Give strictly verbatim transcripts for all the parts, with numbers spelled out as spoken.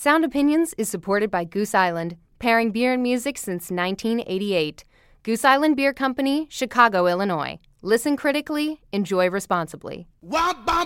Sound Opinions is supported by Goose Island, pairing beer and music since nineteen eighty-eight. Goose Island Beer Company, Chicago, Illinois. Listen critically, enjoy responsibly. From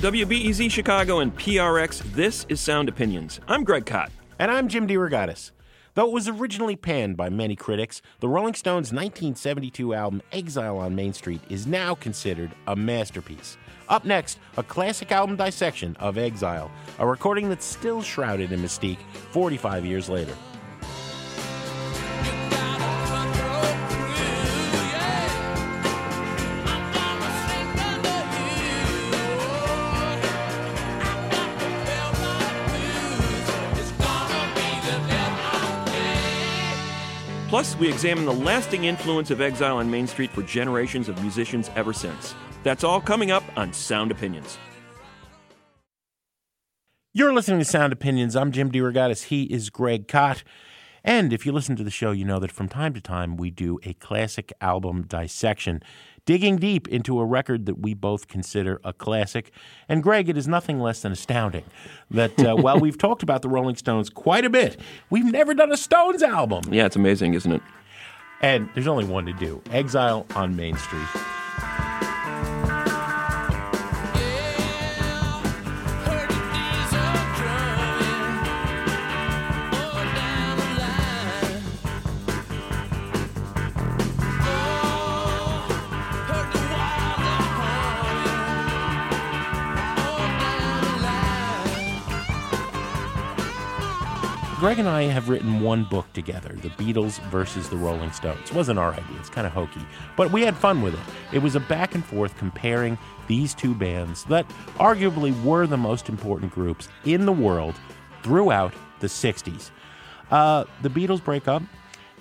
W B E Z Chicago and P R X, this is Sound Opinions. I'm Greg Kot. And I'm Jim DeRogatis. Though it was originally panned by many critics, the Rolling Stones' nineteen seventy-two album Exile on Main Street is now considered a masterpiece. Up next, a classic album dissection of Exile, a recording that's still shrouded in mystique forty-five years later. Plus, we examine the lasting influence of Exile on Main Street for generations of musicians ever since. That's all coming up on Sound Opinions. You're listening to Sound Opinions. I'm Jim DeRogatis. He is Greg Kot. And if you listen to the show, you know that from time to time we do a classic album dissection, digging deep into a record that we both consider a classic. And, Greg, it is nothing less than astounding that uh, while we've talked about the Rolling Stones quite a bit, we've never done a Stones album. Yeah, it's amazing, isn't it? And there's only one to do, Exile on Main Street. Greg and I have written one book together, The Beatles versus the Rolling Stones. It wasn't our idea. It's kind of hokey. But we had fun with it. It was a back and forth comparing these two bands that arguably were the most important groups in the world throughout the sixties. Uh, the Beatles break up,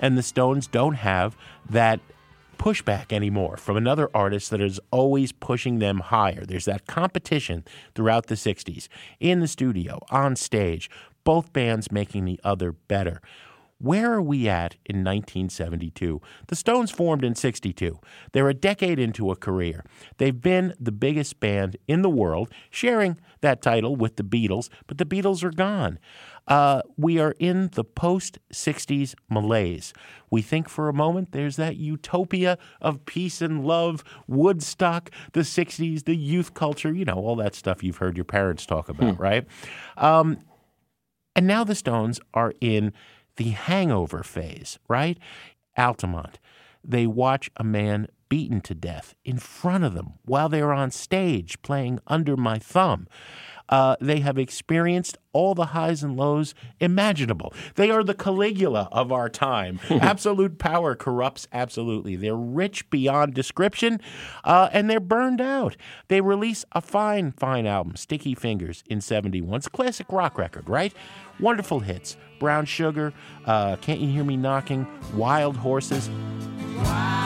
and the Stones don't have that pushback anymore from another artist that is always pushing them higher. There's that competition throughout the sixties, in the studio, on stage, both bands making the other better. Where are we at in nineteen seventy-two? The Stones formed in sixty-two. They're a decade into a career. They've been the biggest band in the world, sharing that title with the Beatles, but the Beatles are gone. Uh, we are in the post-sixties malaise. We think for a moment there's that utopia of peace and love, Woodstock, the sixties, the youth culture, you know, all that stuff you've heard your parents talk about, hmm. right? Um And now the Stones are in the hangover phase, right? Altamont. They watch a man beaten to death in front of them while they're on stage playing Under My Thumb. Uh, they have experienced all the highs and lows imaginable. They are the Caligula of our time. Absolute power corrupts absolutely. They're rich beyond description, uh, and they're burned out. They release a fine, fine album, Sticky Fingers, in seventy-one. It's a classic rock record, right? Wonderful hits. Brown Sugar, uh, Can't You Hear Me Knocking, Wild Horses. Wow.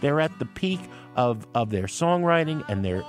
They're at the peak of, of their songwriting, and they're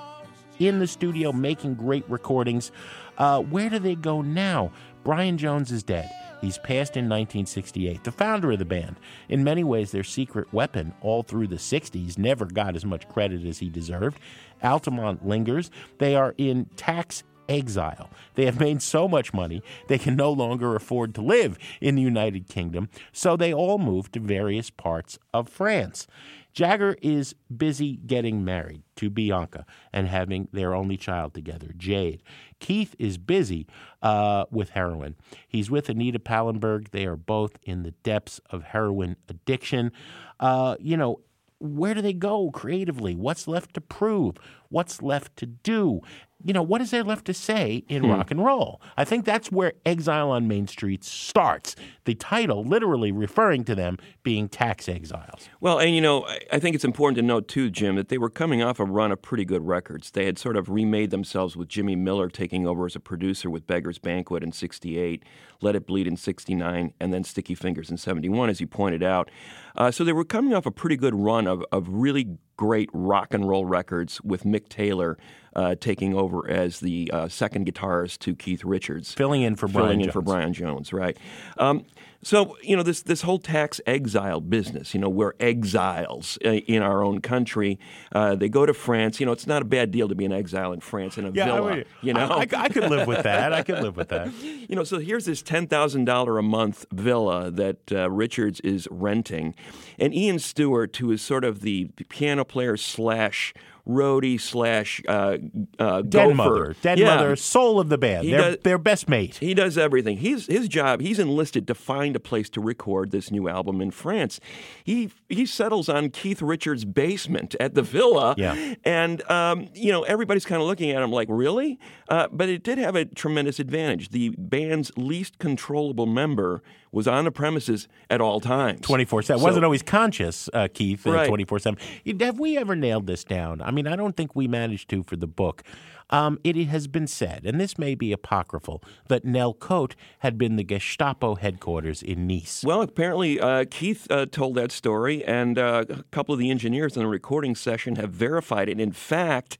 in the studio making great recordings. Uh, where do they go now? Brian Jones is dead. He's passed in nineteen sixty-eight, the founder of the band. In many ways, their secret weapon all through the sixties, never got as much credit as he deserved. Altamont lingers. They are in tax exile. They have made so much money, they can no longer afford to live in the United Kingdom, so they all move to various parts of France. Jagger is busy getting married to Bianca and having their only child together, Jade. Keith is busy uh, with heroin. He's with Anita Pallenberg. They are both in the depths of heroin addiction. Uh, you know, where do they go creatively? What's left to prove? What's left to do? You know, what is there left to say in hmm. rock and roll? I think that's where Exile on Main Street starts, the title literally referring to them being tax exiles. Well, and, you know, I think it's important to note, too, Jim, that they were coming off a run of pretty good records. They had sort of remade themselves with Jimmy Miller taking over as a producer with Beggar's Banquet in sixty-eight, Let It Bleed in sixty-nine, and then Sticky Fingers in seventy-one, as you pointed out. Uh, so they were coming off a pretty good run of, of really great rock and roll records with Mick Taylor uh, taking over as the uh, second guitarist to Keith Richards. Filling in for Brian Filling Jones. in for Brian Jones, right. Um, so, you know, this this whole tax exile business, you know, we're exiles uh, in our own country. Uh, they go to France. You know, it's not a bad deal to be an exile in France in a yeah, villa. I mean, you know? I, I, I could live with that. I could live with that. You know, so here's this ten thousand dollars a month villa that uh, Richards is renting. And Ian Stewart, who is sort of the piano player slash roadie slash uh, uh, dead gopher. mother, dead yeah. mother, soul of the band, their, their best mate. He does everything. He's his job. He's enlisted to find a place to record this new album in France. He he settles on Keith Richards' basement at the villa, yeah. and um, you know everybody's kind of looking at him like, really? Uh, but it did have a tremendous advantage. The band's least controllable member was on the premises at all times, twenty-four seven. So, wasn't always conscious, uh, Keith, right. twenty-four seven. Have we ever nailed this down? I mean, I don't think we managed to for the book. Um, it has been said, and this may be apocryphal, that Nellcôte had been the Gestapo headquarters in Nice. Well, apparently uh, Keith uh, told that story, and uh, a couple of the engineers in the recording session have verified it. In fact,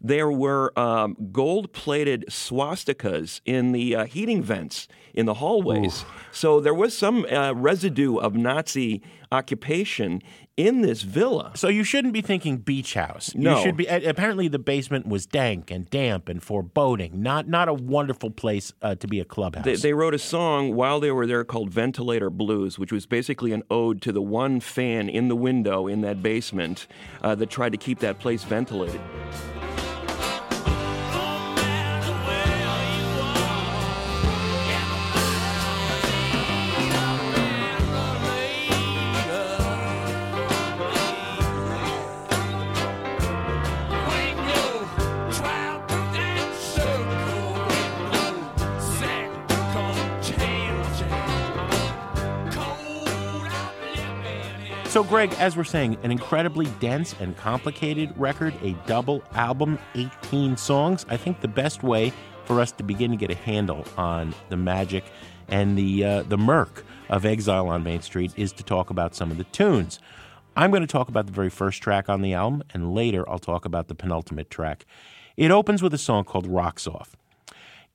there were um, gold-plated swastikas in the uh, heating vents in the hallways. Ooh. So there was some uh, residue of Nazi occupation in this villa. So you shouldn't be thinking beach house. No. You should be. Apparently the basement was dank and damp and foreboding. Not not a wonderful place uh, to be a clubhouse. They, they wrote a song while they were there called Ventilator Blues, which was basically an ode to the one fan in the window in that basement uh, that tried to keep that place ventilated. So, Greg, as we're saying, an incredibly dense and complicated record, a double album, eighteen songs. I think the best way for us to begin to get a handle on the magic and the uh, the murk of Exile on Main Street is to talk about some of the tunes. I'm going to talk about the very first track on the album, and later I'll talk about the penultimate track. It opens with a song called Rocks Off.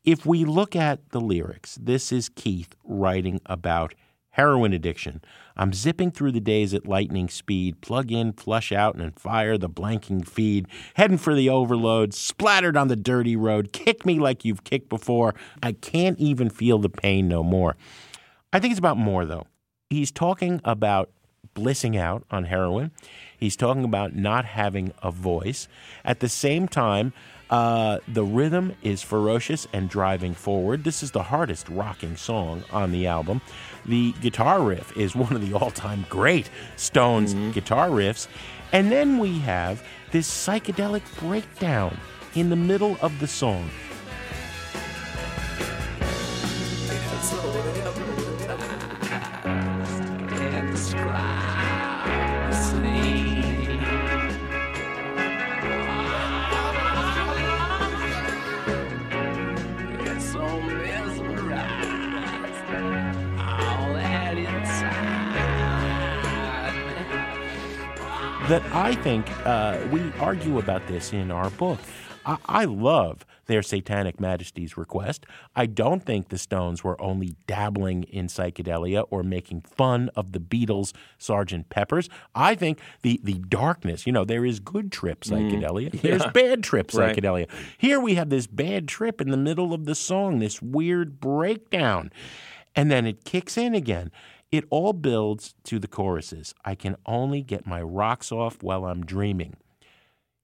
If we look at the lyrics, this is Keith writing about heroin addiction. I'm zipping through the days at lightning speed, plug in, flush out, and fire the blanking feed, heading for the overload, splattered on the dirty road, kick me like you've kicked before. I can't even feel the pain no more. I think it's about more, though. He's talking about blissing out on heroin. He's talking about not having a voice. At the same time, Uh, the rhythm is ferocious and driving forward. This is the hardest rocking song on the album. The guitar riff is one of the all-time great Stones mm-hmm. guitar riffs. And then we have this psychedelic breakdown in the middle of the song. That I think uh, we argue about this in our book. I-, I love their Satanic Majesty's Request. I don't think the Stones were only dabbling in psychedelia or making fun of the Beatles' Sergeant Peppers. I think the, the darkness, you know, there is good trip psychedelia. Mm, yeah. There's bad trip psychedelia. Right. Here we have this bad trip in the middle of the song, this weird breakdown. And then it kicks in again. It all builds to the choruses. I can only get my rocks off while I'm dreaming.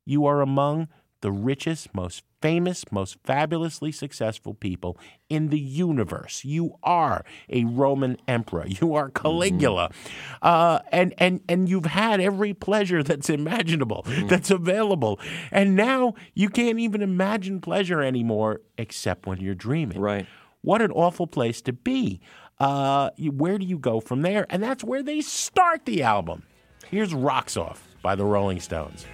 You are among the richest, most famous, most fabulously successful people in the universe. You are a Roman emperor. You are Caligula. Mm. Uh, and, and, and you've had every pleasure that's imaginable, mm. that's available. And now you can't even imagine pleasure anymore except when you're dreaming. Right. What an awful place to be. Uh, where do you go from there? And that's where they start the album. Here's Rocks Off by the Rolling Stones.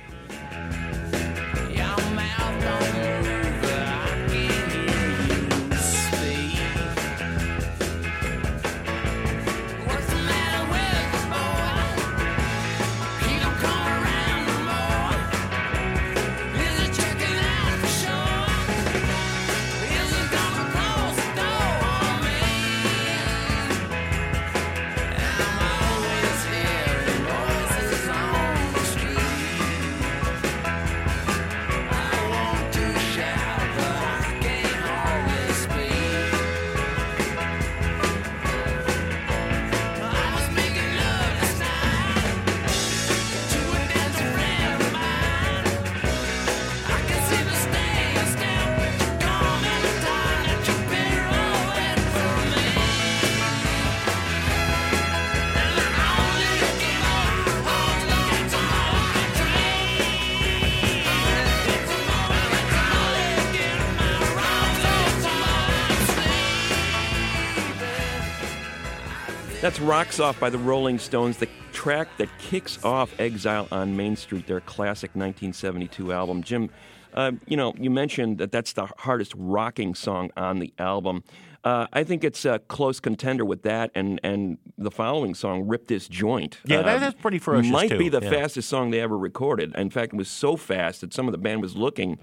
That's Rocks Off by the Rolling Stones, the track that kicks off Exile on Main Street, their classic nineteen seventy-two album. Jim, uh, you know, you mentioned that that's the hardest rocking song on the album. Uh, I think it's a close contender with that and, and the following song, Rip This Joint. Yeah, um, that's pretty ferocious, might too. Might be the yeah. fastest song they ever recorded. In fact, it was so fast that some of the band was looking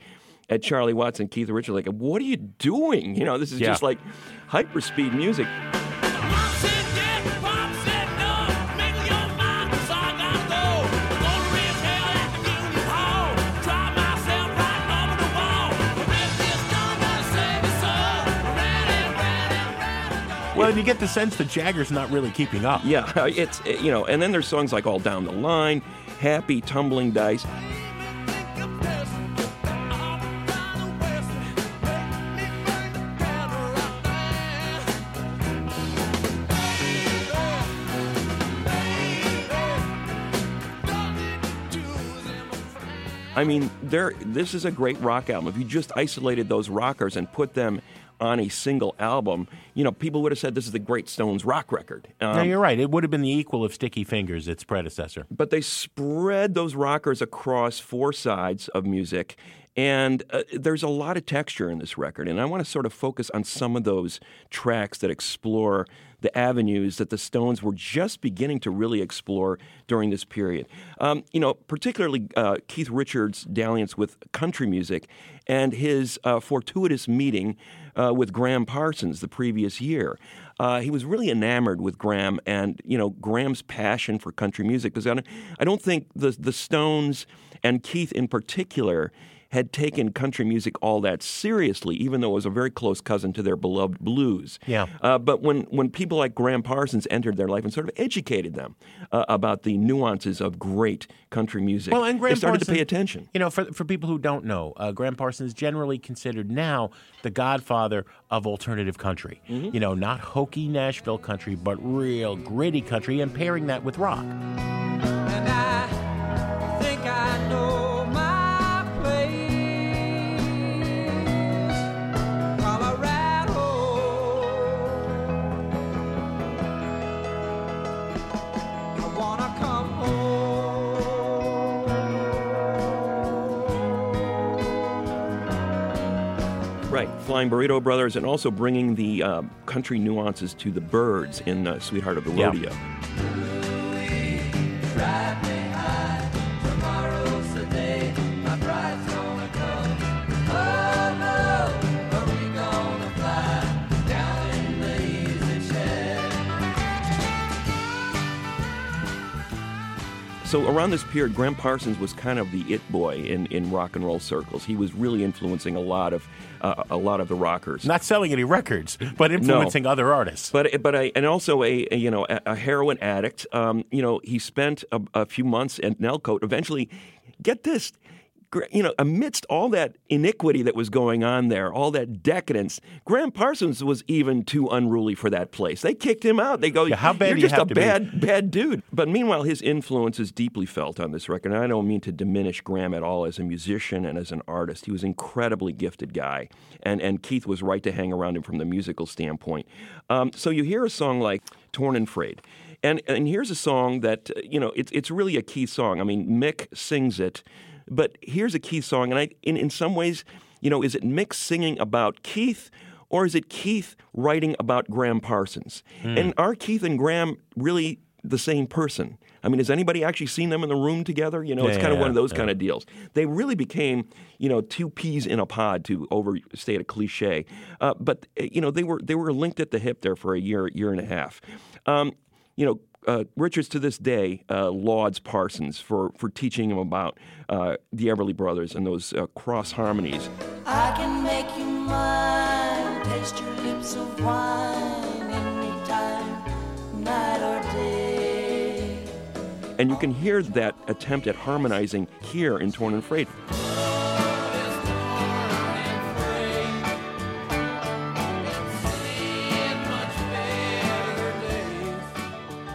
at Charlie Watts and Keith Richards like, what are you doing? You know, this is yeah. just like hyperspeed music. Well, and you get the sense that Jagger's not really keeping up. Yeah, it's, it, you know, and then there's songs like All Down the Line, Happy, Tumbling Dice. I mean, there. This is a great rock album. If you just isolated those rockers and put them on a single album, you know, people would have said this is the great Stones rock record. Um, no, you're right. It would have been the equal of Sticky Fingers, its predecessor. But they spread those rockers across four sides of music, and uh, there's a lot of texture in this record, and I want to sort of focus on some of those tracks that explore the avenues that the Stones were just beginning to really explore during this period. Um, you know, particularly uh, Keith Richards' dalliance with country music and his uh, fortuitous meeting uh, with Gram Parsons the previous year. Uh, he was really enamored with Gram and, you know, Gram's passion for country music, because I don't, I don't think the the Stones and Keith in particular had taken country music all that seriously, even though it was a very close cousin to their beloved blues. Yeah. Uh, but when, when people like Gram Parsons entered their life and sort of educated them uh, about the nuances of great country music, well, and Gram they started Parsons, to pay attention. You know, for for people who don't know, uh, Gram Parsons is generally considered now the godfather of alternative country. Mm-hmm. You know, not hokey Nashville country, but real gritty country, and pairing that with rock. And I think I know Right, Flying Burrito Brothers, and also bringing the uh, country nuances to the Birds in uh, Sweetheart of the Rodeo. Yeah. So around this period, Gram Parsons was kind of the it boy in, in rock and roll circles. He was really influencing a lot of uh, a lot of the rockers. Not selling any records, but influencing no. other artists. But but I, and also a, a you know a, a heroin addict. Um, you know he spent a, a few months at Nellcôte. Eventually, get this, you know, amidst all that iniquity that was going on there, all that decadence, Gram Parsons was even too unruly for that place. They kicked him out. They go, yeah, how bad you're you just a bad, be? bad dude. But meanwhile, his influence is deeply felt on this record. And I don't mean to diminish Gram at all as a musician and as an artist. He was an incredibly gifted guy. And, and Keith was right to hang around him from the musical standpoint. Um, so you hear a song like Torn and Frayed. And and here's a song that, you know, it's it's really a Keith song. I mean, Mick sings it, but here's a Keith song. And I in, in some ways, you know, is it Mick singing about Keith, or is it Keith writing about Gram Parsons? Mm. And are Keith and Gram really the same person? I mean, has anybody actually seen them in the room together? You know, yeah, it's kind of yeah, one of those yeah. kind of deals. They really became, you know, two peas in a pod, to overstate a cliche. Uh, but, you know, they were they were linked at the hip there for a year, year and a half. Um, you know, uh, Richards to this day uh, lauds Parsons for, for teaching him about uh, the Everly Brothers and those uh, cross harmonies. I can make you mine, taste your lips of wine, anytime, night or day. And you can hear that attempt at harmonizing here in Torn and Frayed.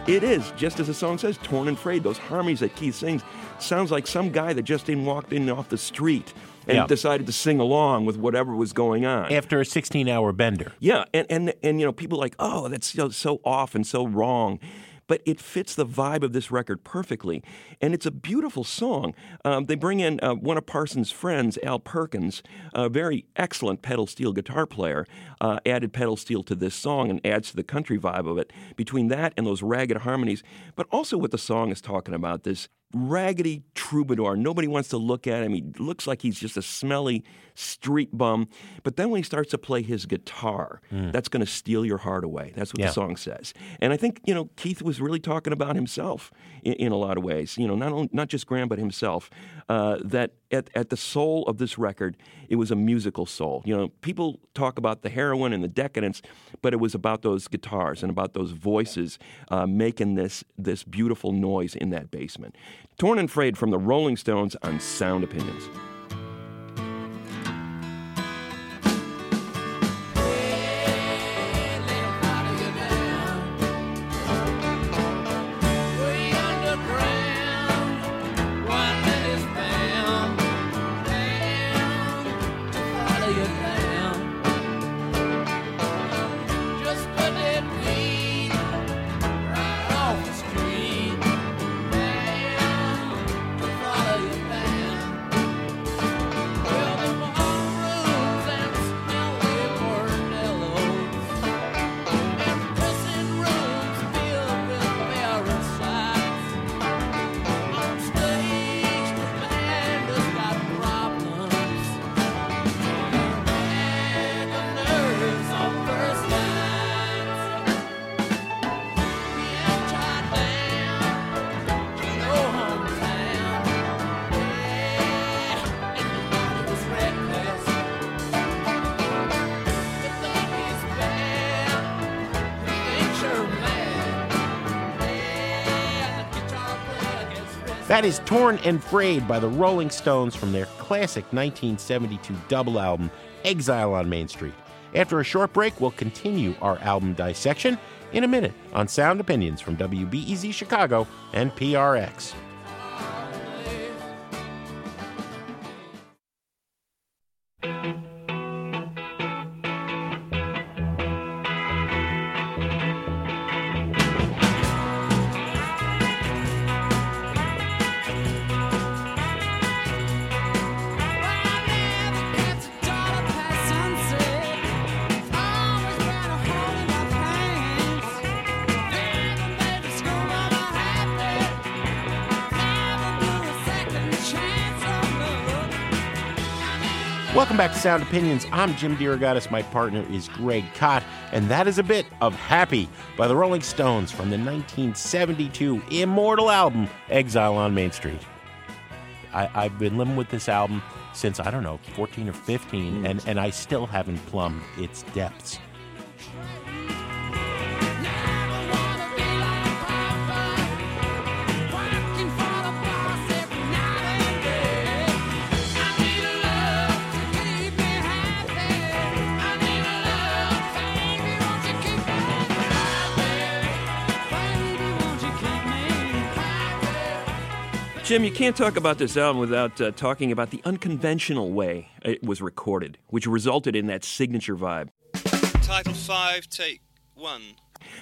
It is, just as the song says, torn and frayed. Those harmonies that Keith sings sounds like some guy that just didn't walk in off the street and yeah. decided to sing along with whatever was going on. After a sixteen-hour bender. Yeah, and, and, and you know, people are like, oh, that's so, so off and so wrong. But it fits the vibe of this record perfectly. And it's a beautiful song. Um, they bring in uh, one of Parsons' friends, Al Perkins, a very excellent pedal steel guitar player, uh, added pedal steel to this song and adds to the country vibe of it. Between that and those ragged harmonies, but also what the song is talking about, this raggedy troubadour. Nobody wants to look at him. He looks like he's just a smelly street bum. But then when he starts to play his guitar, mm. that's going to steal your heart away. That's what yeah. the song says. And I think, you know, Keith was really talking about himself in, in a lot of ways. You know, not only, not just Gram, but himself. Uh, that at, at the soul of this record, it was a musical soul. You know, people talk about the heroin and the decadence, but it was about those guitars and about those voices uh, making this this beautiful noise in that basement. Torn and Frayed from the Rolling Stones on Sound Opinions. That is Torn and Frayed by the Rolling Stones from their classic nineteen seventy-two double album, Exile on Main Street. After a short break, we'll continue our album dissection in a minute on Sound Opinions from W B E Z Chicago and P R X. Welcome back to Sound Opinions. I'm Jim DeRogatis. My partner is Greg Kot. And that is a bit of Happy by the Rolling Stones from the nineteen seventy-two immortal album, Exile on Main Street. I, I've been living with this album since, I don't know, fourteen or fifteen, and, and I still haven't plumbed its depths. Jim, you can't talk about this album without uh, talking about the unconventional way it was recorded, which resulted in that signature vibe. Title five, take one.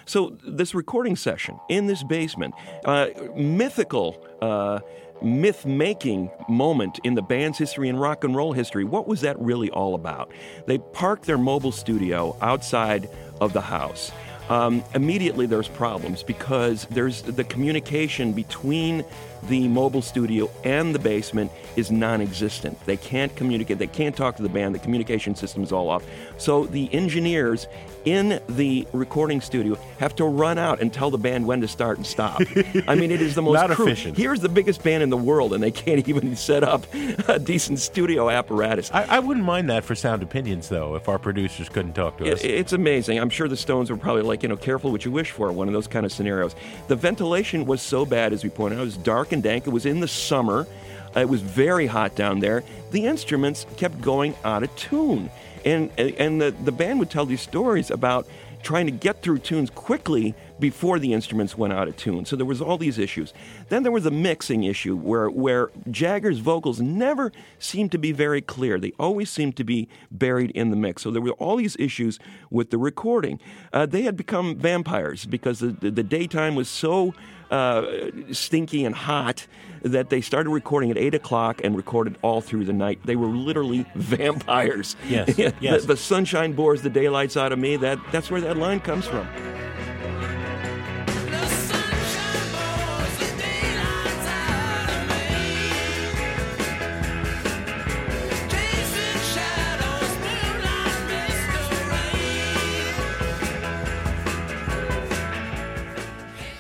So this recording session in this basement, uh, mythical, uh, myth-making moment in the band's history and rock and roll history. What was that really all about? They parked their mobile studio outside of the house. Um, immediately there's problems because there's the communication between the mobile studio and the basement is non-existent. They can't communicate. They can't talk to the band. The communication system is all off. So the engineers in the recording studio have to run out and tell the band when to start and stop. I mean, it is the most Not crude. Efficient. Here's the biggest band in the world, and they can't even set up a decent studio apparatus. I, I wouldn't mind that for Sound Opinions, though, if our producers couldn't talk to us. It, it's amazing. I'm sure the Stones were probably like, you know, careful what you wish for, one of those kind of scenarios. The ventilation was so bad, as we pointed out. It was dark and dank. It was in the summer. Uh, it was very hot down there. The instruments kept going out of tune. And and the, the band would tell these stories about trying to get through tunes quickly before the instruments went out of tune. So there was all these issues. Then there was the mixing issue where, where Jagger's vocals never seemed to be very clear. They always seemed to be buried in the mix. So there were all these issues with the recording. Uh, they had become vampires because the, the, the daytime was so uh, stinky and hot that they started recording at eight o'clock and recorded all through the night. They were literally vampires. Yes, yes. The, the sunshine bores the daylights out of me. That, that's where that line comes from.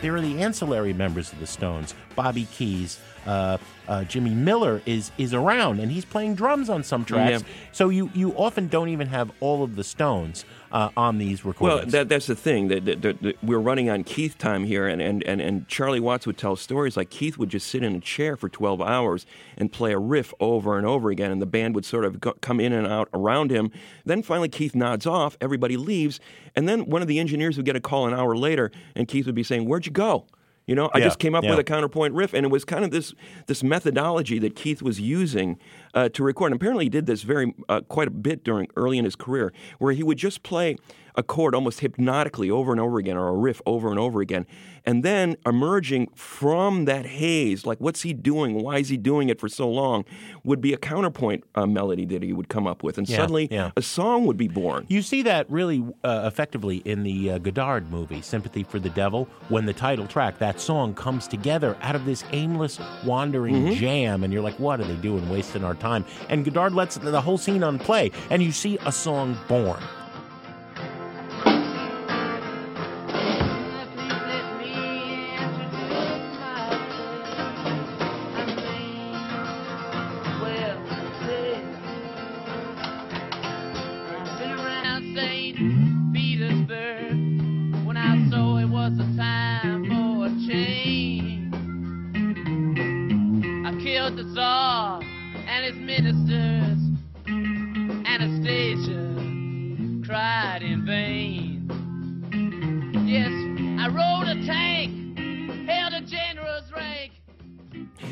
There are the ancillary members of the Stones. Bobby Keys, uh, uh, Jimmy Miller is is around, and he's playing drums on some tracks. Yeah. So you, you often don't even have all of the Stones uh, on these recordings. Well, that, that's the thing. That, that, that, that we're running on Keith time here, and, and, and, and Charlie Watts would tell stories like Keith would just sit in a chair for twelve hours and play a riff over and over again, and the band would sort of go, come in and out around him. Then finally Keith nods off, everybody leaves, and then one of the engineers would get a call an hour later, and Keith would be saying, "Where'd you go? You know, I yeah, just came up yeah. with a counterpoint riff," and it was kind of this this methodology that Keith was using uh, to record. And apparently, he did this very uh, quite a bit during early in his career, where he would just play a chord almost hypnotically over and over again, or a riff over and over again, and then emerging from that haze, like what's he doing? Why is he doing it for so long? Would be a counterpoint uh, melody that he would come up with, and yeah, suddenly yeah. a song would be born. You see that really uh, effectively in the uh, Godard movie, Sympathy for the Devil, when the title track that song comes together out of this aimless, wandering mm-hmm. jam, and you're like, what are they doing, wasting our time? And Godard lets the whole scene unplay, and you see a song born.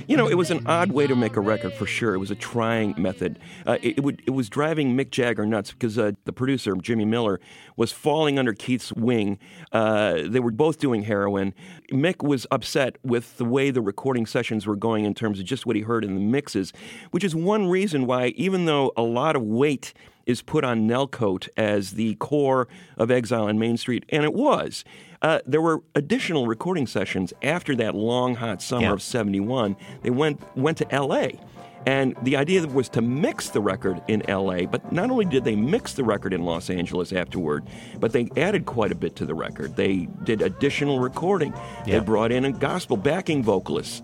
You know, it was an odd way to make a record, for sure. It was a trying method. Uh, it, it, would, it was driving Mick Jagger nuts because uh, the producer, Jimmy Miller, was falling under Keith's wing. Uh, they were both doing heroin. Mick was upset with the way the recording sessions were going in terms of just what he heard in the mixes, which is one reason why, even though a lot of weight is put on Nellcôte as the core of Exile on Main Street, and it was, Uh, there were additional recording sessions after that long, hot summer yeah. of seventy-one. They went went to L A, and the idea was to mix the record in L A, but not only did they mix the record in Los Angeles afterward, but they added quite a bit to the record. They did additional recording. Yeah. They brought in a gospel backing vocalist.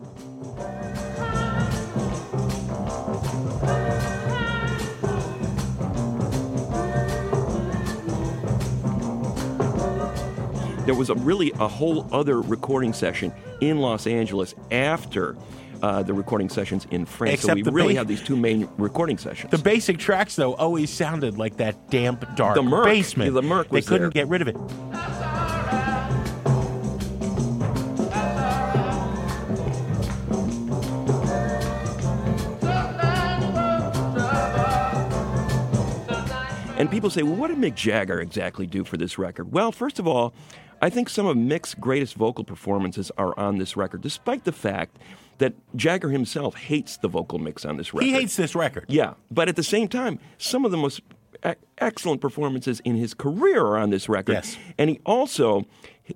There was a really a whole other recording session in Los Angeles after uh, the recording sessions in France. Except so we really ba- have these two main recording sessions. The basic tracks, though, always sounded like that damp, dark the murk, basement. The murk was They couldn't there. Get rid of it. And people say, well, what did Mick Jagger exactly do for this record? Well, first of all, I think some of Mick's greatest vocal performances are on this record, despite the fact that Jagger himself hates the vocal mix on this record. He hates this record. Yeah, but at the same time, some of the most e- excellent performances in his career are on this record. Yes. And he also,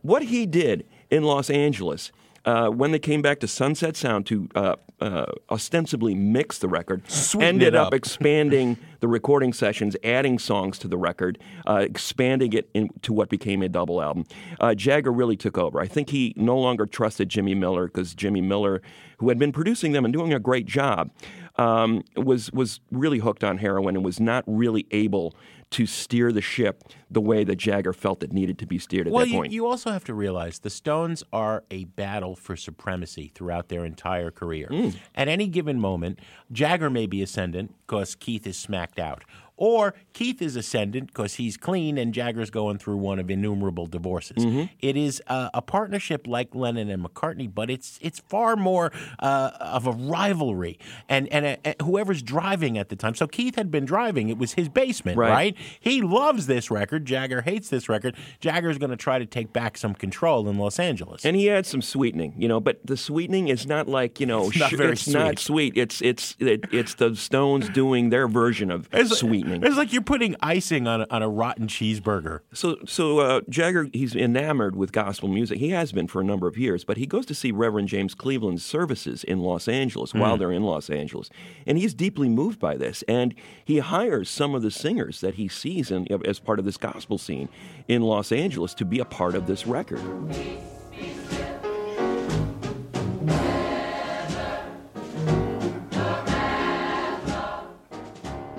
what he did in Los Angeles... Uh, when they came back to Sunset Sound to uh, uh, ostensibly mix the record, Sweeten ended up. up expanding the recording sessions, adding songs to the record, uh, expanding it into what became a double album. Uh, Jagger really took over. I think he no longer trusted Jimmy Miller because Jimmy Miller, who had been producing them and doing a great job, um, was was really hooked on heroin and was not really able to steer the ship the way that Jagger felt it needed to be steered at well, that you, point. Well, you also have to realize the Stones are a battle for supremacy throughout their entire career. Mm. At any given moment, Jagger may be ascendant because Keith is smacked out, or Keith is ascendant because he's clean and Jagger's going through one of innumerable divorces. Mm-hmm. It is uh, a partnership like Lennon and McCartney, but it's it's far more uh, of a rivalry and, and a, a, whoever's driving at the time. So Keith had been driving. It was his basement, right? right? He loves this record. Jagger hates this record. Jagger's going to try to take back some control in Los Angeles. And he adds some sweetening, you know, but the sweetening is not like, you know, it's not, sh- very it's sweet. not sweet. It's it's it, it's the Stones doing their version of it's sweetening. It's like you're putting icing on a, on a rotten cheeseburger. So so uh, Jagger, he's enamored with gospel music. He has been for a number of years, but he goes to see Reverend James Cleveland's services in Los Angeles mm. while they're in Los Angeles. And he's deeply moved by this. And he hires some of the singers that he sees in, as part of this gospel scene in Los Angeles to be a part of this record.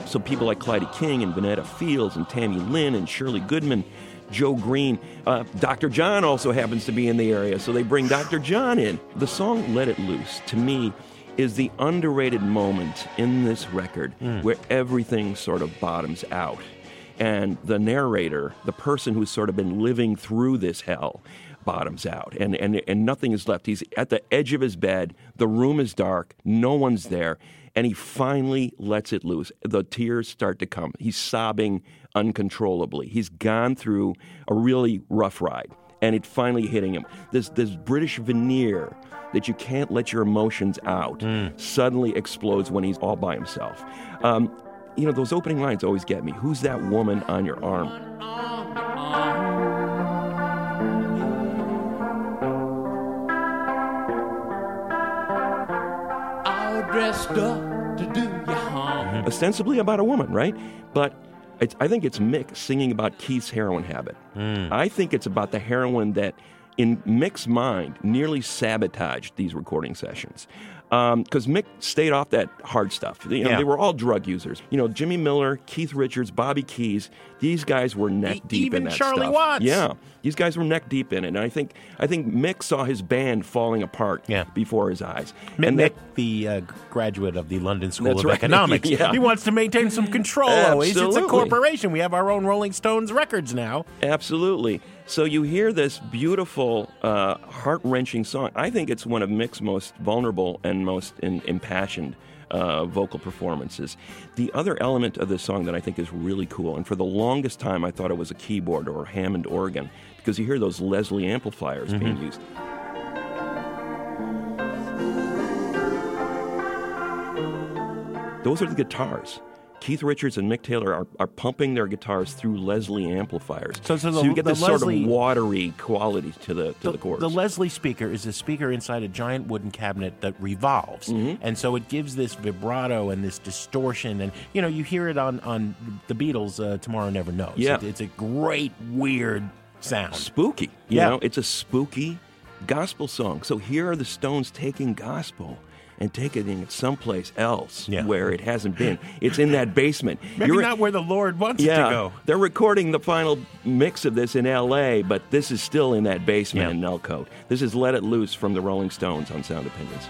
So people like Clyde King and Vanetta Fields and Tammy Lynn and Shirley Goodman, Joe Green. Uh, Doctor John also happens to be in the area, so they bring Doctor John in. The song Let It Loose, to me, is the underrated moment in this record mm. where everything sort of bottoms out. And the narrator, the person who's sort of been living through this hell, bottoms out, and, and, and nothing is left. He's at the edge of his bed. The room is dark. No one's there. And he finally lets it loose. The tears start to come. He's sobbing uncontrollably. He's gone through a really rough ride, and it's finally hitting him. This this British veneer that you can't let your emotions out mm. suddenly explodes when he's all by himself. Um, you know, those opening lines always get me. Who's that woman on your arm? On, on, on. Dressed up to do your harm. Ostensibly about a woman, right? But it's, I think it's Mick singing about Keith's heroin habit. Mm. I think it's about the heroin that, in Mick's mind, nearly sabotaged these recording sessions. Because um, Mick stayed off that hard stuff. You know, yeah. They were all drug users. You know, Jimmy Miller, Keith Richards, Bobby Keys, these guys were neck deep e- in that Charlie stuff. Even Charlie Watts. Yeah, these guys were neck deep in it. And I think I think Mick saw his band falling apart yeah. before his eyes. M- and Mick, that, the uh, graduate of the London School of right. Economics, yeah. he wants to maintain some control always. Absolutely. It's a corporation. We have our own Rolling Stones records now. Absolutely. So you hear this beautiful, uh, heart-wrenching song. I think it's one of Mick's most vulnerable and most in, impassioned uh, vocal performances. The other element of this song that I think is really cool, and for the longest time I thought it was a keyboard or a Hammond organ, because you hear those Leslie amplifiers mm-hmm. being used. Those are the guitars. Keith Richards and Mick Taylor are, are pumping their guitars through Leslie amplifiers. So, so, the, so you get this Leslie, sort of watery quality to the to the, the chords. The Leslie speaker is a speaker inside a giant wooden cabinet that revolves. Mm-hmm. And so it gives this vibrato and this distortion. And, you know, you hear it on, on the Beatles, uh, Tomorrow Never Knows. Yeah. It, it's a great, weird sound. Spooky. You yeah. know, it's a spooky gospel song. So here are the Stones taking gospel and taking it someplace else yeah. where it hasn't been. It's in that basement. Maybe You're, not where the Lord wants yeah, it to go. They're recording the final mix of this in L A, but this is still in that basement yeah. in Nellcôte. This is Let It Loose from the Rolling Stones on Sound Opinions.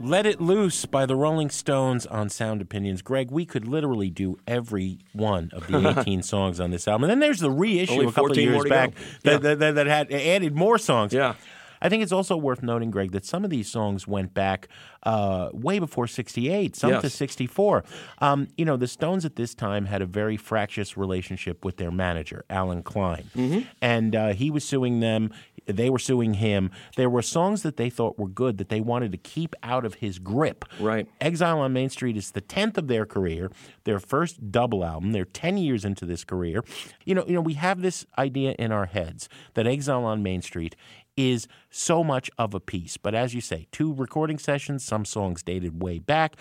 Let It Loose by the Rolling Stones on Sound Opinions. Greg, we could literally do every one of the eighteen songs on this album. And then there's the reissue Only a couple of years back that, yeah. that, that had added more songs. Yeah. I think it's also worth noting, Greg, that some of these songs went back uh, way before sixty-eight, some yes. to sixty-four. Um, you know, the Stones at this time had a very fractious relationship with their manager, Alan Klein. Mm-hmm. And uh, he was suing them. They were suing him. There were songs that they thought were good that they wanted to keep out of his grip. Right. Exile on Main Street is the tenth of their career, their first double album. They're ten years into this career. You know, you know, we have this idea in our heads that Exile on Main Street is so much of a piece. But as you say, two recording sessions, some songs dated way back.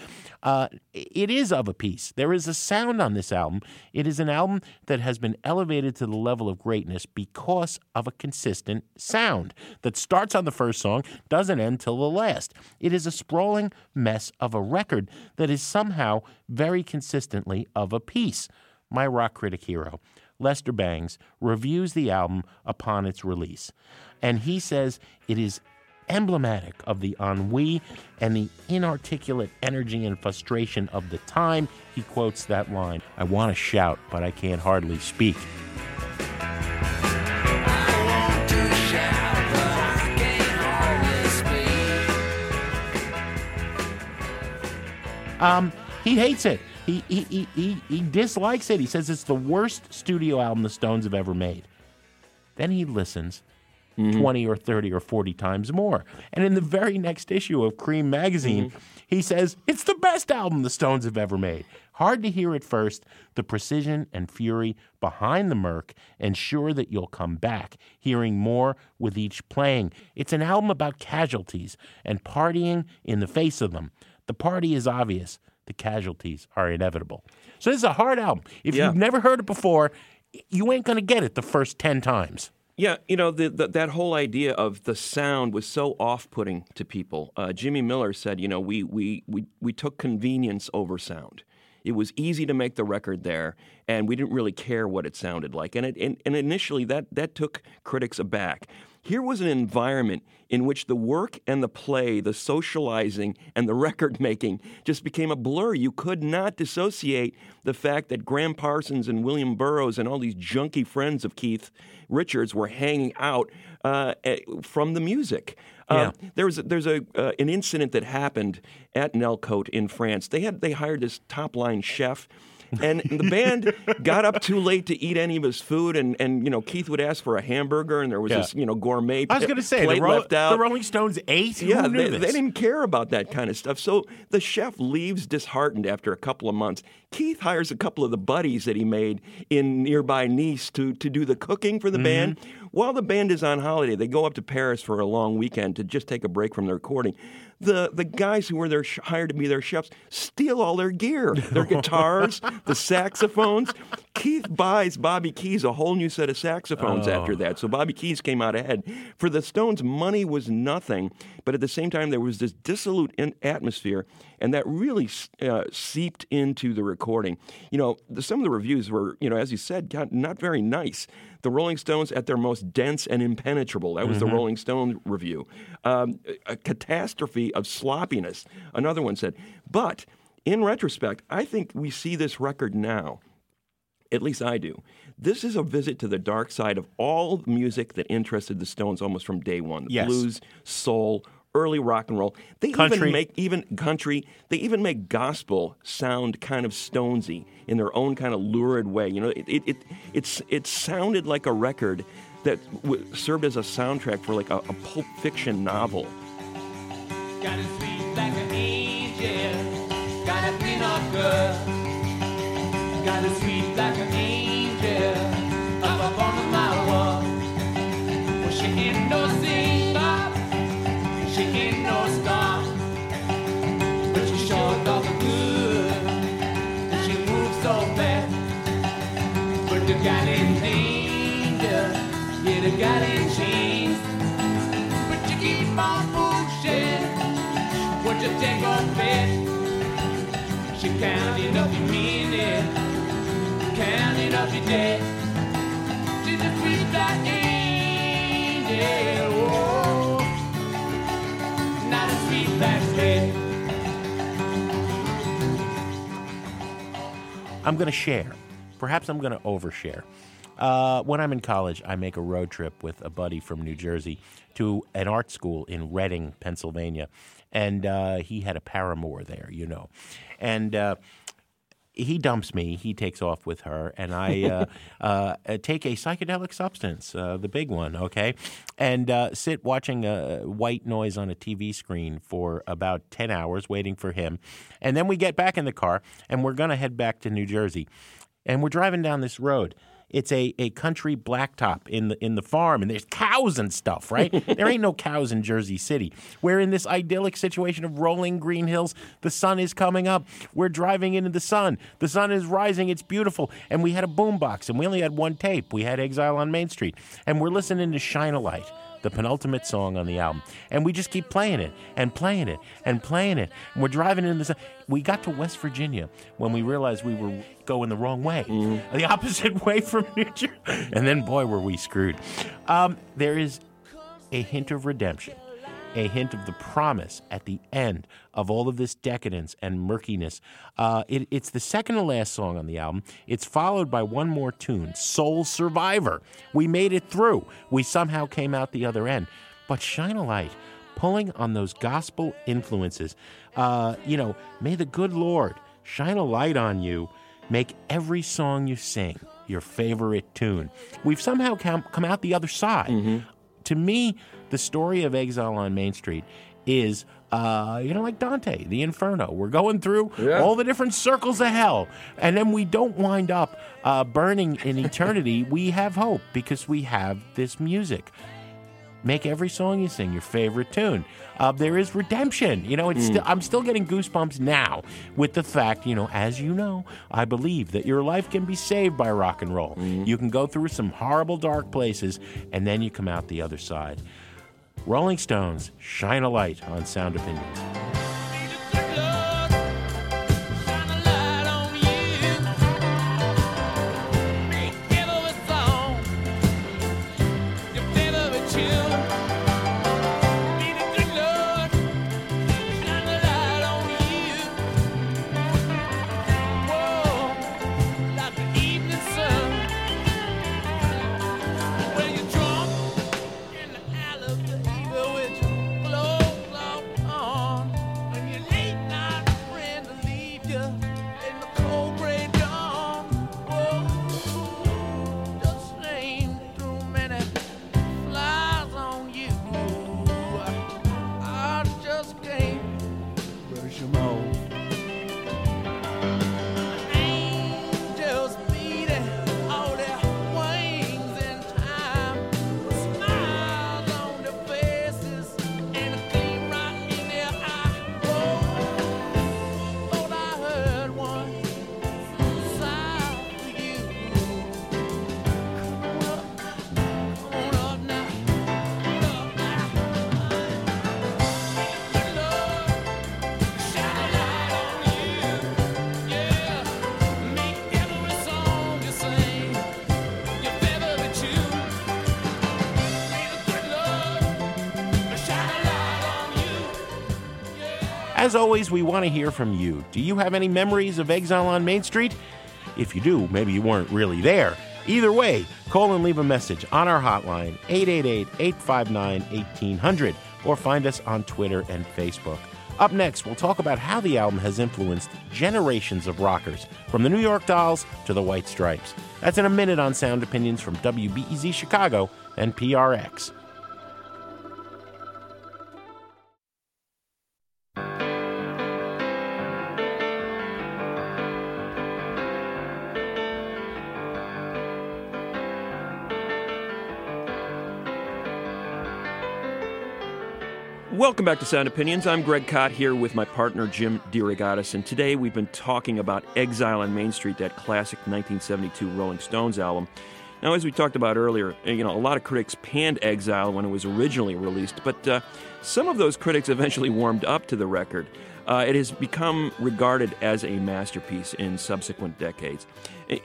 Uh, it is of a piece. There is a sound on this album. It is an album that has been elevated to the level of greatness because of a consistent sound that starts on the first song, doesn't end till the last. It is a sprawling mess of a record that is somehow very consistently of a piece. My rock critic hero, Lester Bangs, reviews the album upon its release. And he says it is emblematic of the ennui and the inarticulate energy and frustration of the time. He quotes that line, "I want to shout, but I can't hardly speak." Um, he hates it. He, he, he, he, he dislikes it. He says it's the worst studio album the Stones have ever made. Then he listens mm-hmm. twenty or thirty or forty times more. And in the very next issue of Cream magazine, mm-hmm. he says, it's the best album the Stones have ever made. Hard to hear at first, the precision and fury behind the murk ensure that you'll come back, hearing more with each playing. It's an album about casualties and partying in the face of them. The party is obvious. The casualties are inevitable. So this is a hard album. If yeah. you've never heard it before, you ain't going to get it the first ten times. Yeah, you know, the, the, that whole idea of the sound was so off-putting to people. Uh, Jimmy Miller said, you know, we, we, we, we took convenience over sound. It was easy to make the record there, and we didn't really care what it sounded like. And, it, and, and initially, that, that took critics aback. Here was an environment in which the work and the play, the socializing and the record making just became a blur. You could not dissociate the fact that Gram Parsons and William Burroughs and all these junkie friends of Keith Richards were hanging out uh, from the music. Yeah. Uh, there was a, there's a uh, an incident that happened at Nellcôte in France. They had they hired this top line chef. And the band got up too late to eat any of his food, and, and you know Keith would ask for a hamburger, and there was yeah. this you know gourmet. I was going to say plate the, Ro- left out. The Rolling Stones ate. Yeah, Who knew they, this? They didn't care about that kind of stuff. So the chef leaves disheartened after a couple of months. Keith hires a couple of the buddies that he made in nearby Nice to to do the cooking for the mm-hmm. band. While the band is on holiday, they go up to Paris for a long weekend to just take a break from the recording. The the guys who were their sh- hired to be their chefs steal all their gear, their guitars, the saxophones. Keith buys Bobby Keys a whole new set of saxophones oh. after that. So Bobby Keys came out ahead. For the Stones, money was nothing, but at the same time, there was this dissolute in- atmosphere, and that really uh, seeped into the recording. You know, the, some of the reviews were, you know, as you said, God, not very nice. The Rolling Stones at their most dense and impenetrable. That was mm-hmm. the Rolling Stone review. Um, a catastrophe of sloppiness, another one said. But in retrospect, I think we see this record now. At least I do. This is a visit to the dark side of all music that interested the Stones almost from day one. The yes. blues, soul, early rock and roll. They country. even make even country. They even make gospel sound kind of Stonesy in their own kind of lurid way. You know, it it it, it's, it sounded like a record that w- served as a soundtrack for like a, a Pulp Fiction novel. Gotta sweet like an angel. Gotta be no good. Gotta sweet like an angel. Up up on my wall. Well, she ain't no singer. She ain't no star, but she sure does the good, and she moves so fast. But the gal in jeans, yeah, the gal in jeans. But you keep on pushing, what you take on best. She counting up your minutes, counting up your days. She's a sweet like angel. Not a sweet back head. I'm going to share. Perhaps I'm going to overshare. Uh, when I'm in college, I make a road trip with a buddy from New Jersey to an art school in Reading, Pennsylvania. And uh, he had a paramour there, you know. And uh, he dumps me. He takes off with her. And I uh, uh, take a psychedelic substance, uh, the big one, okay, and uh, sit watching uh, white noise on a T V screen for about ten hours waiting for him. And then we get back in the car, and we're going to head back to New Jersey. And we're driving down this road. It's a, a country blacktop in the in the farm, and there's cows and stuff, right? There ain't no cows in Jersey City. We're in this idyllic situation of rolling green hills. The sun is coming up. We're driving into the sun. The sun is rising. It's beautiful. And we had a boombox, and we only had one tape. We had Exile on Main Street. And we're listening to Shine a Light, the penultimate song on the album. And we just keep playing it and playing it and playing it. And we're driving into the sun. We got to West Virginia when we realized we were going the wrong way, mm-hmm. the opposite way from New Jersey. And then, boy, were we screwed. Um, there is a hint of redemption, a hint of the promise at the end of all of this decadence and murkiness. Uh, it, it's the second to last song on the album. It's followed by one more tune, Soul Survivor. We made it through. We somehow came out the other end. But Shine a Light, pulling on those gospel influences. Uh, you know, may the good Lord shine a light on you, make every song you sing your favorite tune. We've somehow come, come out the other side. Mm-hmm. To me, the story of Exile on Main Street is, uh, you know, like Dante, the Inferno. We're going through yeah. all the different circles of hell, and then we don't wind up uh, burning in eternity. We have hope because we have this music. Make every song you sing your favorite tune. Uh, there is redemption. You know, it's mm. st- I'm still getting goosebumps now with the fact, you know, as you know, I believe that your life can be saved by rock and roll. Mm. You can go through some horrible dark places, and then you come out the other side. Rolling Stones, Shine a Light on Sound Opinions. As always, we want to hear from you. Do you have any memories of Exile on Main Street? If you do, maybe you weren't really there. Either way, call and leave a message on our hotline, eight eight eight, eight five nine, one eight zero zero, or find us on Twitter and Facebook. Up next, we'll talk about how the album has influenced generations of rockers, from the New York Dolls to the White Stripes. That's in a minute on Sound Opinions from W B E Z Chicago and P R X. Welcome back to Sound Opinions. I'm Greg Kot here with my partner Jim DeRogatis, and today we've been talking about Exile on Main Street, that classic nineteen seventy-two Rolling Stones album. Now, as we talked about earlier, you know, a lot of critics panned Exile when it was originally released, but uh, some of those critics eventually warmed up to the record. Uh, it has become regarded as a masterpiece in subsequent decades.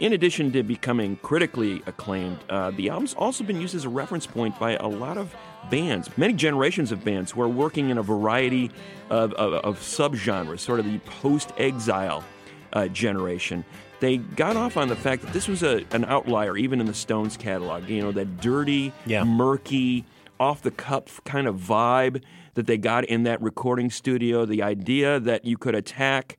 In addition to becoming critically acclaimed, uh, the album's also been used as a reference point by a lot of bands, many generations of bands who are working in a variety of, of, of subgenres, sort of the post-exile uh, generation. they got off on the fact that this was a, an outlier, even in the Stones catalog. You know, that dirty, yeah. murky, off-the-cuff kind of vibe that they got in that recording studio, the idea that you could attack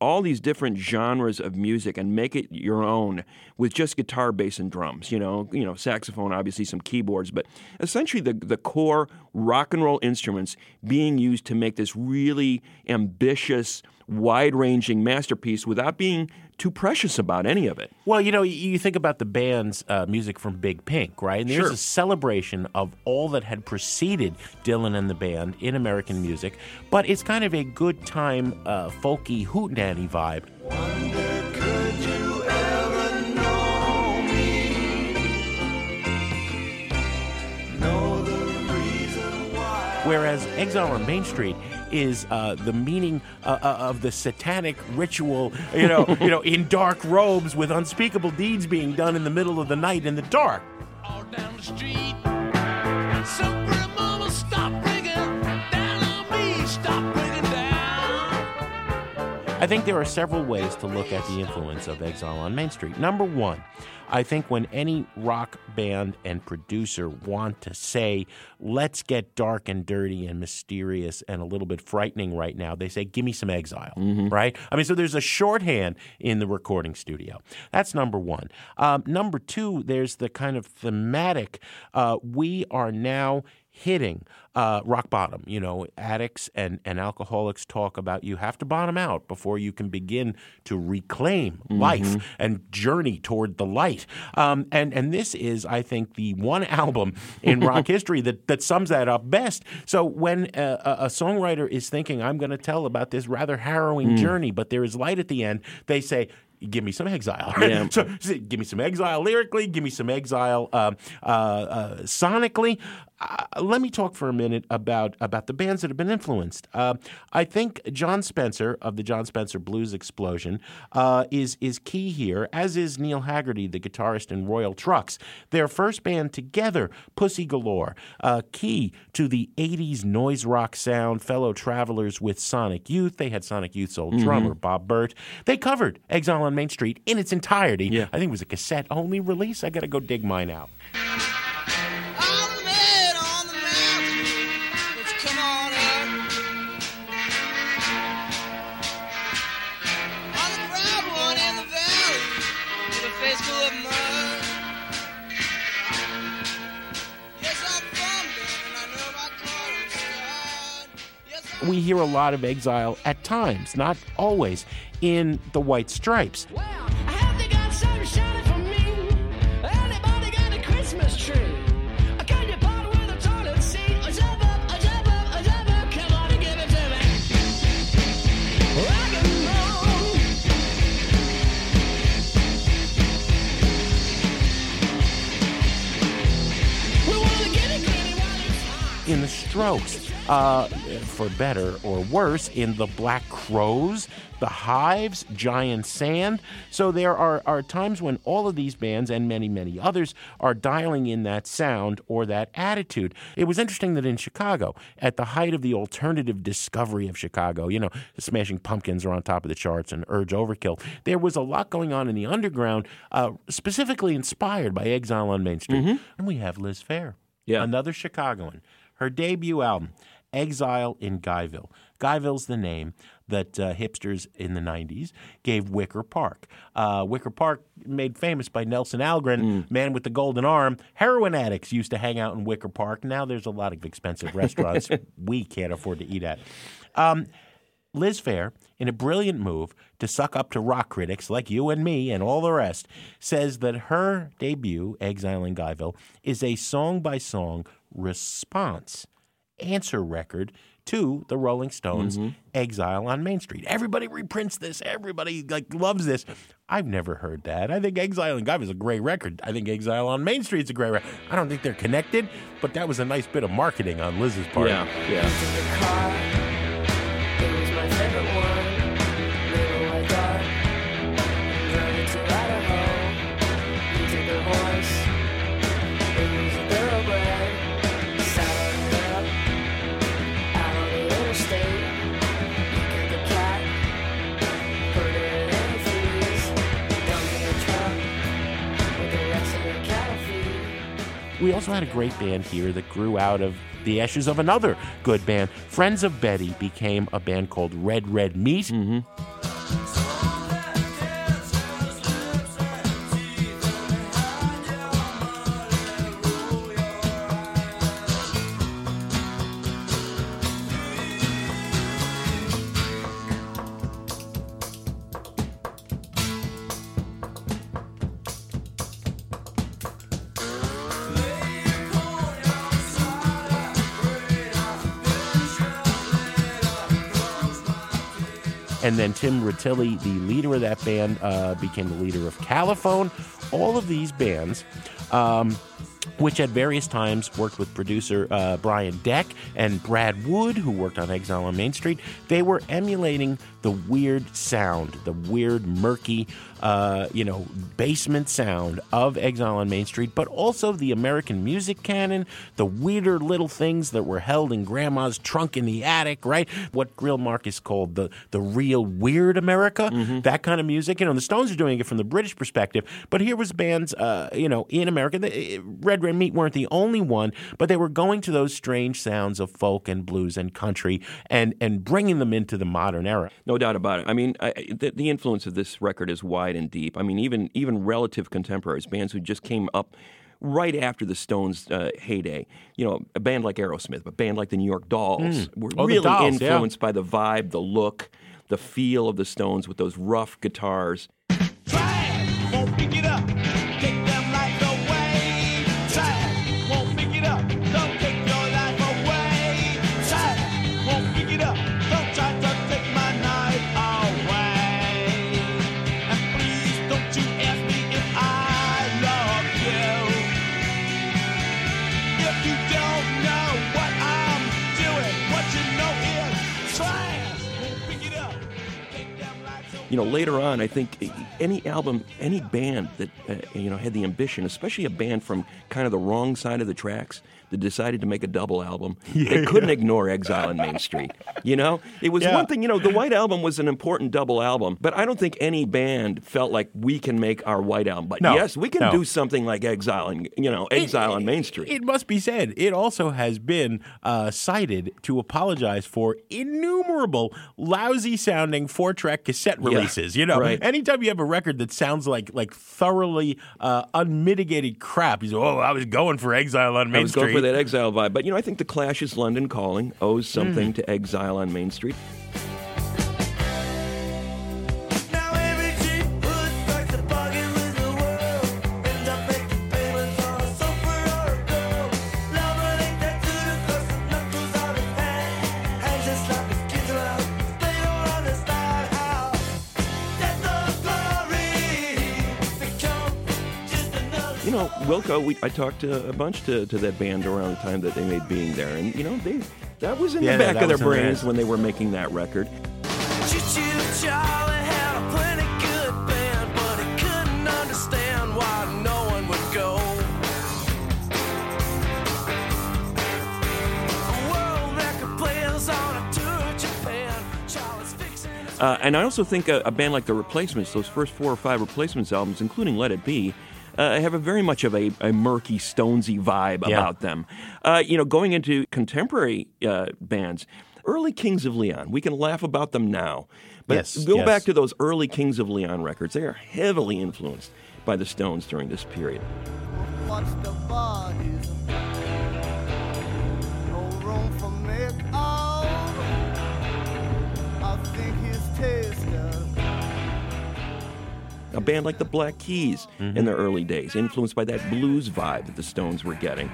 all these different genres of music and make it your own with just guitar, bass, and drums, you know, you know, saxophone, obviously some keyboards, but essentially the, the core rock and roll instruments being used to make this really ambitious, wide-ranging masterpiece without being too precious about any of it. Well, you know, you think about the band's uh, music from Big Pink, right? And there's sure. a celebration of all that had preceded Dylan and the band in American music, but it's kind of a good time, uh, folky hootenanny vibe. Wonder could you ever know me? Know the reason why. Whereas Exile on Main Street is uh, the meaning uh, of the satanic ritual, you know, you know, in dark robes with unspeakable deeds being done in the middle of the night in the dark. All down the street, so pretty mama, stop bringing down on me, stop bringing down. I think there are several ways to look at the influence of Exile on Main Street. Number one, I think when any rock band and producer want to say, let's get dark and dirty and mysterious and a little bit frightening right now, they say, give me some Exile, mm-hmm. right? I mean, so there's a shorthand in the recording studio. That's number one. Um, number two, there's the kind of thematic, uh, we are now hitting uh, rock bottom. You know, addicts and, and alcoholics talk about you have to bottom out before you can begin to reclaim mm-hmm. life and journey toward the light. Um, and, and this is, I think, the one album in rock history that, that sums that up best. So when a, a songwriter is thinking, I'm going to tell about this rather harrowing mm. journey, but there is light at the end, they say, give me some Exile. Yeah. So, so give me some Exile lyrically. Give me some Exile uh, uh, uh, sonically. Uh, let me talk for a minute about, about the bands that have been influenced. Uh, I think John Spencer of the John Spencer Blues Explosion uh, is is key here, as is Neil Haggerty, the guitarist in Royal Trucks. Their first band together, Pussy Galore, uh, key to the eighties noise rock sound, fellow travelers with Sonic Youth. They had Sonic Youth's old mm-hmm. drummer, Bob Burt. They covered Exile on Main Street in its entirety. Yeah. I think it was a cassette only release. I got to go dig mine out. We hear a lot of Exile at times, not always, in the White Stripes. Well, I hope they got something shining for me. Anybody got a Christmas tree? A candy pot with a toilet seat. A jump up, a jump up, a jump up. Come on and give it to me. Rock and roll. We want to get it gritty while it's hot. In the Strokes. Uh, for better or worse, in the Black Crows, the Hives, Giant Sand. So there are, are times when all of these bands and many, many others are dialing in that sound or that attitude. It was interesting that in Chicago, at the height of the alternative discovery of Chicago, you know, the Smashing Pumpkins are on top of the charts and Urge Overkill, there was a lot going on in the underground, uh, specifically inspired by Exile on Main Street. Mm-hmm. And we have Liz Phair, yeah. another Chicagoan. Her debut album, Exile in Guyville. Guyville's the name that uh, hipsters in the nineties gave Wicker Park. Uh, Wicker Park, made famous by Nelson Algren, mm. man with the golden arm. Heroin addicts used to hang out in Wicker Park. Now there's a lot of expensive restaurants we can't afford to eat at. Um, Liz Phair, in a brilliant move to suck up to rock critics like you and me and all the rest, says that her debut, Exile in Guyville, is a song-by-song response answer record to the Rolling Stones' mm-hmm. Exile on Main Street. Everybody reprints this. Everybody like loves this. I've never heard that. I think Exile in Guyville is a great record. I think Exile on Main Street is a great record. I don't think they're connected, but that was a nice bit of marketing on Liz's part. Yeah, yeah. we also had a great band here that grew out of the ashes of another good band. Friends of Betty became a band called Red Red Meat. Mm-hmm. And then Tim Rutilli, the leader of that band, uh, became the leader of Caliphone. All of these bands, um, which at various times worked with producer uh, Brian Deck and Brad Wood, who worked on Exile on Main Street, they were emulating the weird sound, the weird, murky, uh, you know, basement sound of Exile on Main Street, but also the American music canon, the weirder little things that were held in grandma's trunk in the attic, right? What Grill Marcus called the, the real weird America, mm-hmm. that kind of music. You know, the Stones are doing it from the British perspective, but here was bands, uh, you know, in America. They, Red Red Meat weren't the only one, but they were going to those strange sounds of folk and blues and country and, and bringing them into the modern era. No doubt about it. I mean, I, the, the influence of this record is wide and deep. I mean, even even relative contemporaries, bands who just came up right after the Stones' uh, heyday. You know, a band like Aerosmith, a band like the New York Dolls mm. were oh, really dolls, influenced yeah. by the vibe, the look, the feel of the Stones with those rough guitars. Try, won't pick it up. Take them life away. Try, won't pick it up. Don't take your life away. Try, won't pick it up. Don't try to. You know, later on, I think any album, any band that, uh, you know, had the ambition, especially a band from kind of the wrong side of the tracks that decided to make a double album, yeah, they couldn't yeah. ignore Exile on Main Street, you know? It was yeah. one thing, you know, the White Album was an important double album, but I don't think any band felt like we can make our White Album. But no, yes, we can no. do something like Exile, in, you know, Exile it, on Main Street. It must be said, it also has been uh, cited to apologize for innumerable lousy-sounding four-track cassette releases. Yeah. Pieces, you know, right. Anytime you have a record that sounds like like thoroughly uh, unmitigated crap, you say, "Oh, I was going for Exile on Main I was Street." Going for that Exile vibe, but you know, I think the Clash's "London Calling" owes something mm. to Exile on Main Street. You know, Wilco, we, I talked to a bunch to, to that band around the time that they made Being There, and, you know, they that was in yeah, the back of their brains when they were making that record. Uh, and I also think a, a band like The Replacements, those first four or five Replacements albums, including Let It Be, Uh, have a very much of a, a murky, Stonesy vibe yeah. about them. Uh, you know, going into contemporary uh, bands, early Kings of Leon, we can laugh about them now, but yes, go yes. back to those early Kings of Leon records. They are heavily influenced by the Stones during this period. Watch the bodies. No room for make-up. I think his taste of a band like the Black Keys mm-hmm. in their early days, influenced by that blues vibe that the Stones were getting.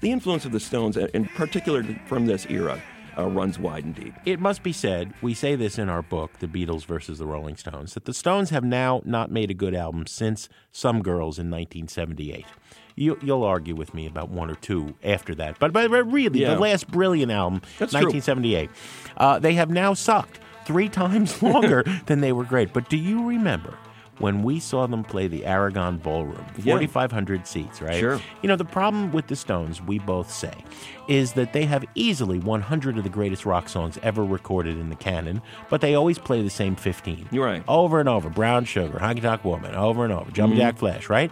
The influence of the Stones, in particular from this era, Uh, runs wide and deep. It must be said, we say this in our book, The Beatles versus the Rolling Stones, that the Stones have now not made a good album since Some Girls in nineteen seventy-eight. You, you'll argue with me about one or two after that, but, but really, yeah. the last brilliant album, That's nineteen seventy-eight, uh, they have now sucked three times longer than they were great. But do you remember when we saw them play the Aragon Ballroom, forty-five hundred yeah. seats, right? Sure. You know, the problem with the Stones, we both say, is that they have easily one hundred of the greatest rock songs ever recorded in the canon, but they always play the same fifteen. You're right. Over and over. Brown Sugar, Honky Tonk Woman, over and over. Jumpin' mm-hmm. Jack Flash, right?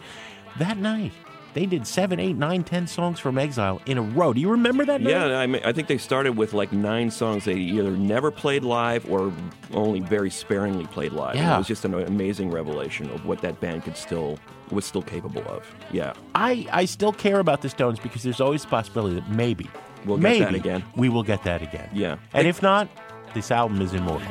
That night, they did seven, eight, nine, ten songs from Exile in a row. Do you remember that night? Yeah, I, mean, I think they started with like nine songs they either never played live or only very sparingly played live. Yeah. And it was just an amazing revelation of what that band could still was still capable of. Yeah, I, I still care about the Stones because there's always the possibility that maybe, we'll maybe get that again. We will get that again. Yeah, and I, if not, this album is immortal.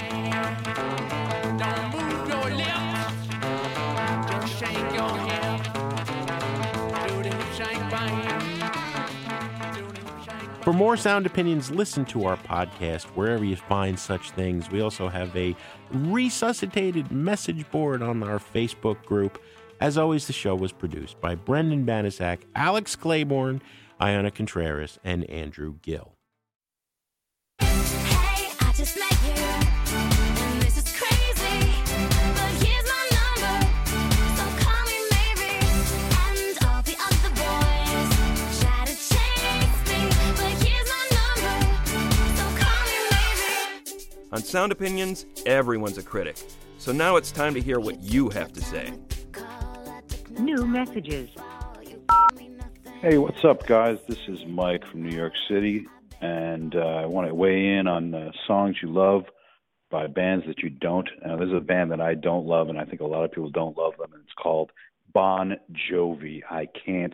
For more Sound Opinions, listen to our podcast wherever you find such things. We also have a resuscitated message board on our Facebook group. As always, the show was produced by Brendan Banasak, Alex Claiborne, Iona Contreras, and Andrew Gill. Hey, I just met you, and this is crazy, but here's my number, so call me maybe, and all the other boys try to chase me, but here's my number, so call me maybe. On Sound Opinions, everyone's a critic, so now it's time to hear what you have to say. New messages. Hey, what's up, guys? This is Mike from New York City, and uh, I want to weigh in on uh, songs you love by bands that you don't. Uh, this is a band that I don't love, and I think a lot of people don't love them, and it's called Bon Jovi. I can't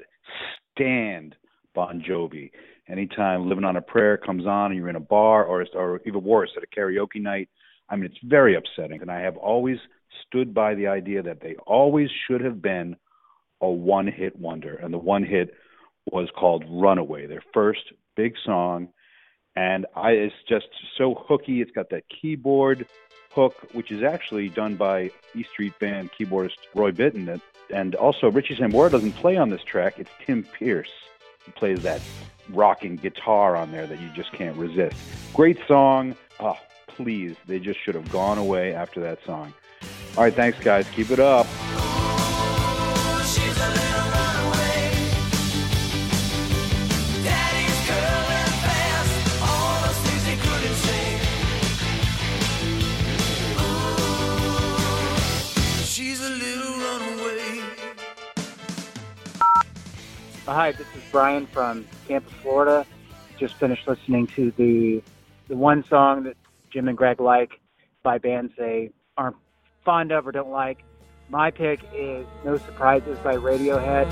stand Bon Jovi. Anytime Living on a Prayer comes on and you're in a bar, or, or even worse, at a karaoke night, I mean, it's very upsetting, and I have always stood by the idea that they always should have been a one-hit wonder. And the one hit was called Runaway, their first big song. And I, it's just so hooky. It's got that keyboard hook, which is actually done by E Street Band keyboardist Roy Bittan. And also Richie Sambora doesn't play on this track. It's Tim Pierce who plays that rocking guitar on there that you just can't resist. Great song. Oh, please, they just should have gone away after that song. All right, thanks, guys. Keep it up. Hi, this is Brian from Tampa, Florida. Just finished listening to the the one song that Jim and Greg like by bands they aren't fond of or don't like. My pick is No Surprises by Radiohead.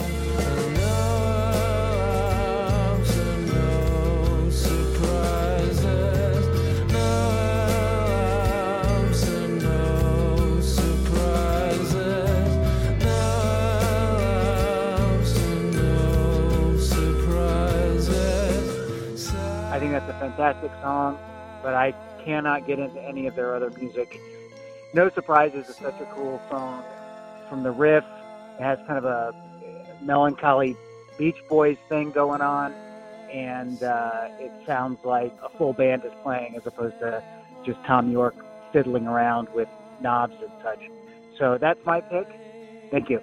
I think that's a fantastic song, but I cannot get into any of their other music. No Surprises is such a cool song. From the riff, it has kind of a melancholy Beach Boys thing going on, and uh, it sounds like a full band is playing as opposed to just Tom York fiddling around with knobs and such. So that's my pick. Thank you.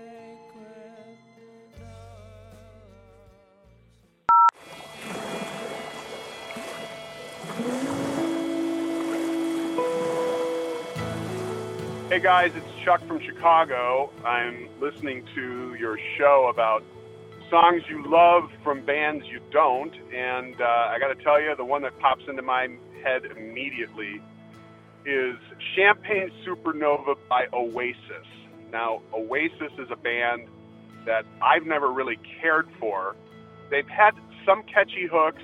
Hey guys, it's Chuck from Chicago. I'm listening to your show about songs you love from bands you don't, and uh, I got to tell you, the one that pops into my head immediately is Champagne Supernova by Oasis. Now, Oasis is a band that I've never really cared for. They've had some catchy hooks.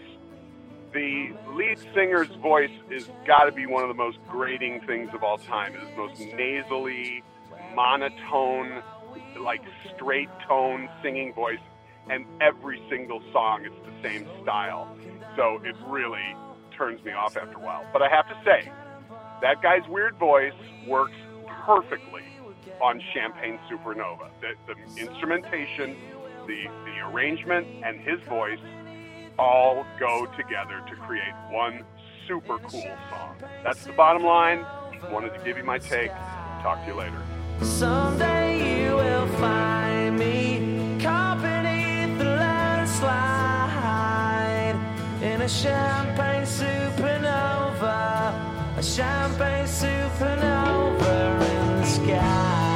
The lead singer's voice has got to be one of the most grating things of all time. It's the most nasally, monotone, like straight tone singing voice, and every single song it's the same style. So it really turns me off after a while. But I have to say, that guy's weird voice works perfectly on Champagne Supernova. The, the instrumentation, the, the arrangement, and his voice all go together to create one super cool song. That's the bottom line. Wanted to give you my take. Talk to you later. Someday you will find me caught beneath the landslide in a champagne supernova, a champagne supernova in the sky.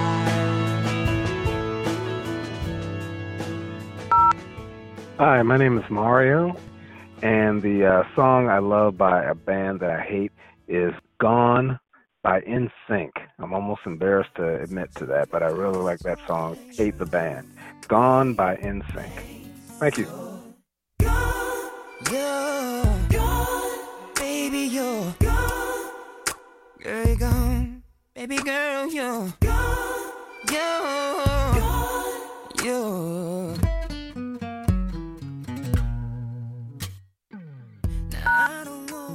Hi, my name is Mario, and the uh, song I love by a band that I hate is Gone by N Sync. I'm almost embarrassed to admit to that, but I really like that song. Hate the band. Gone by N Sync. Thank you. Gone, you're gone, baby, you're gone. Girl, you're gone. Baby girl, you're gone. You're gone. You're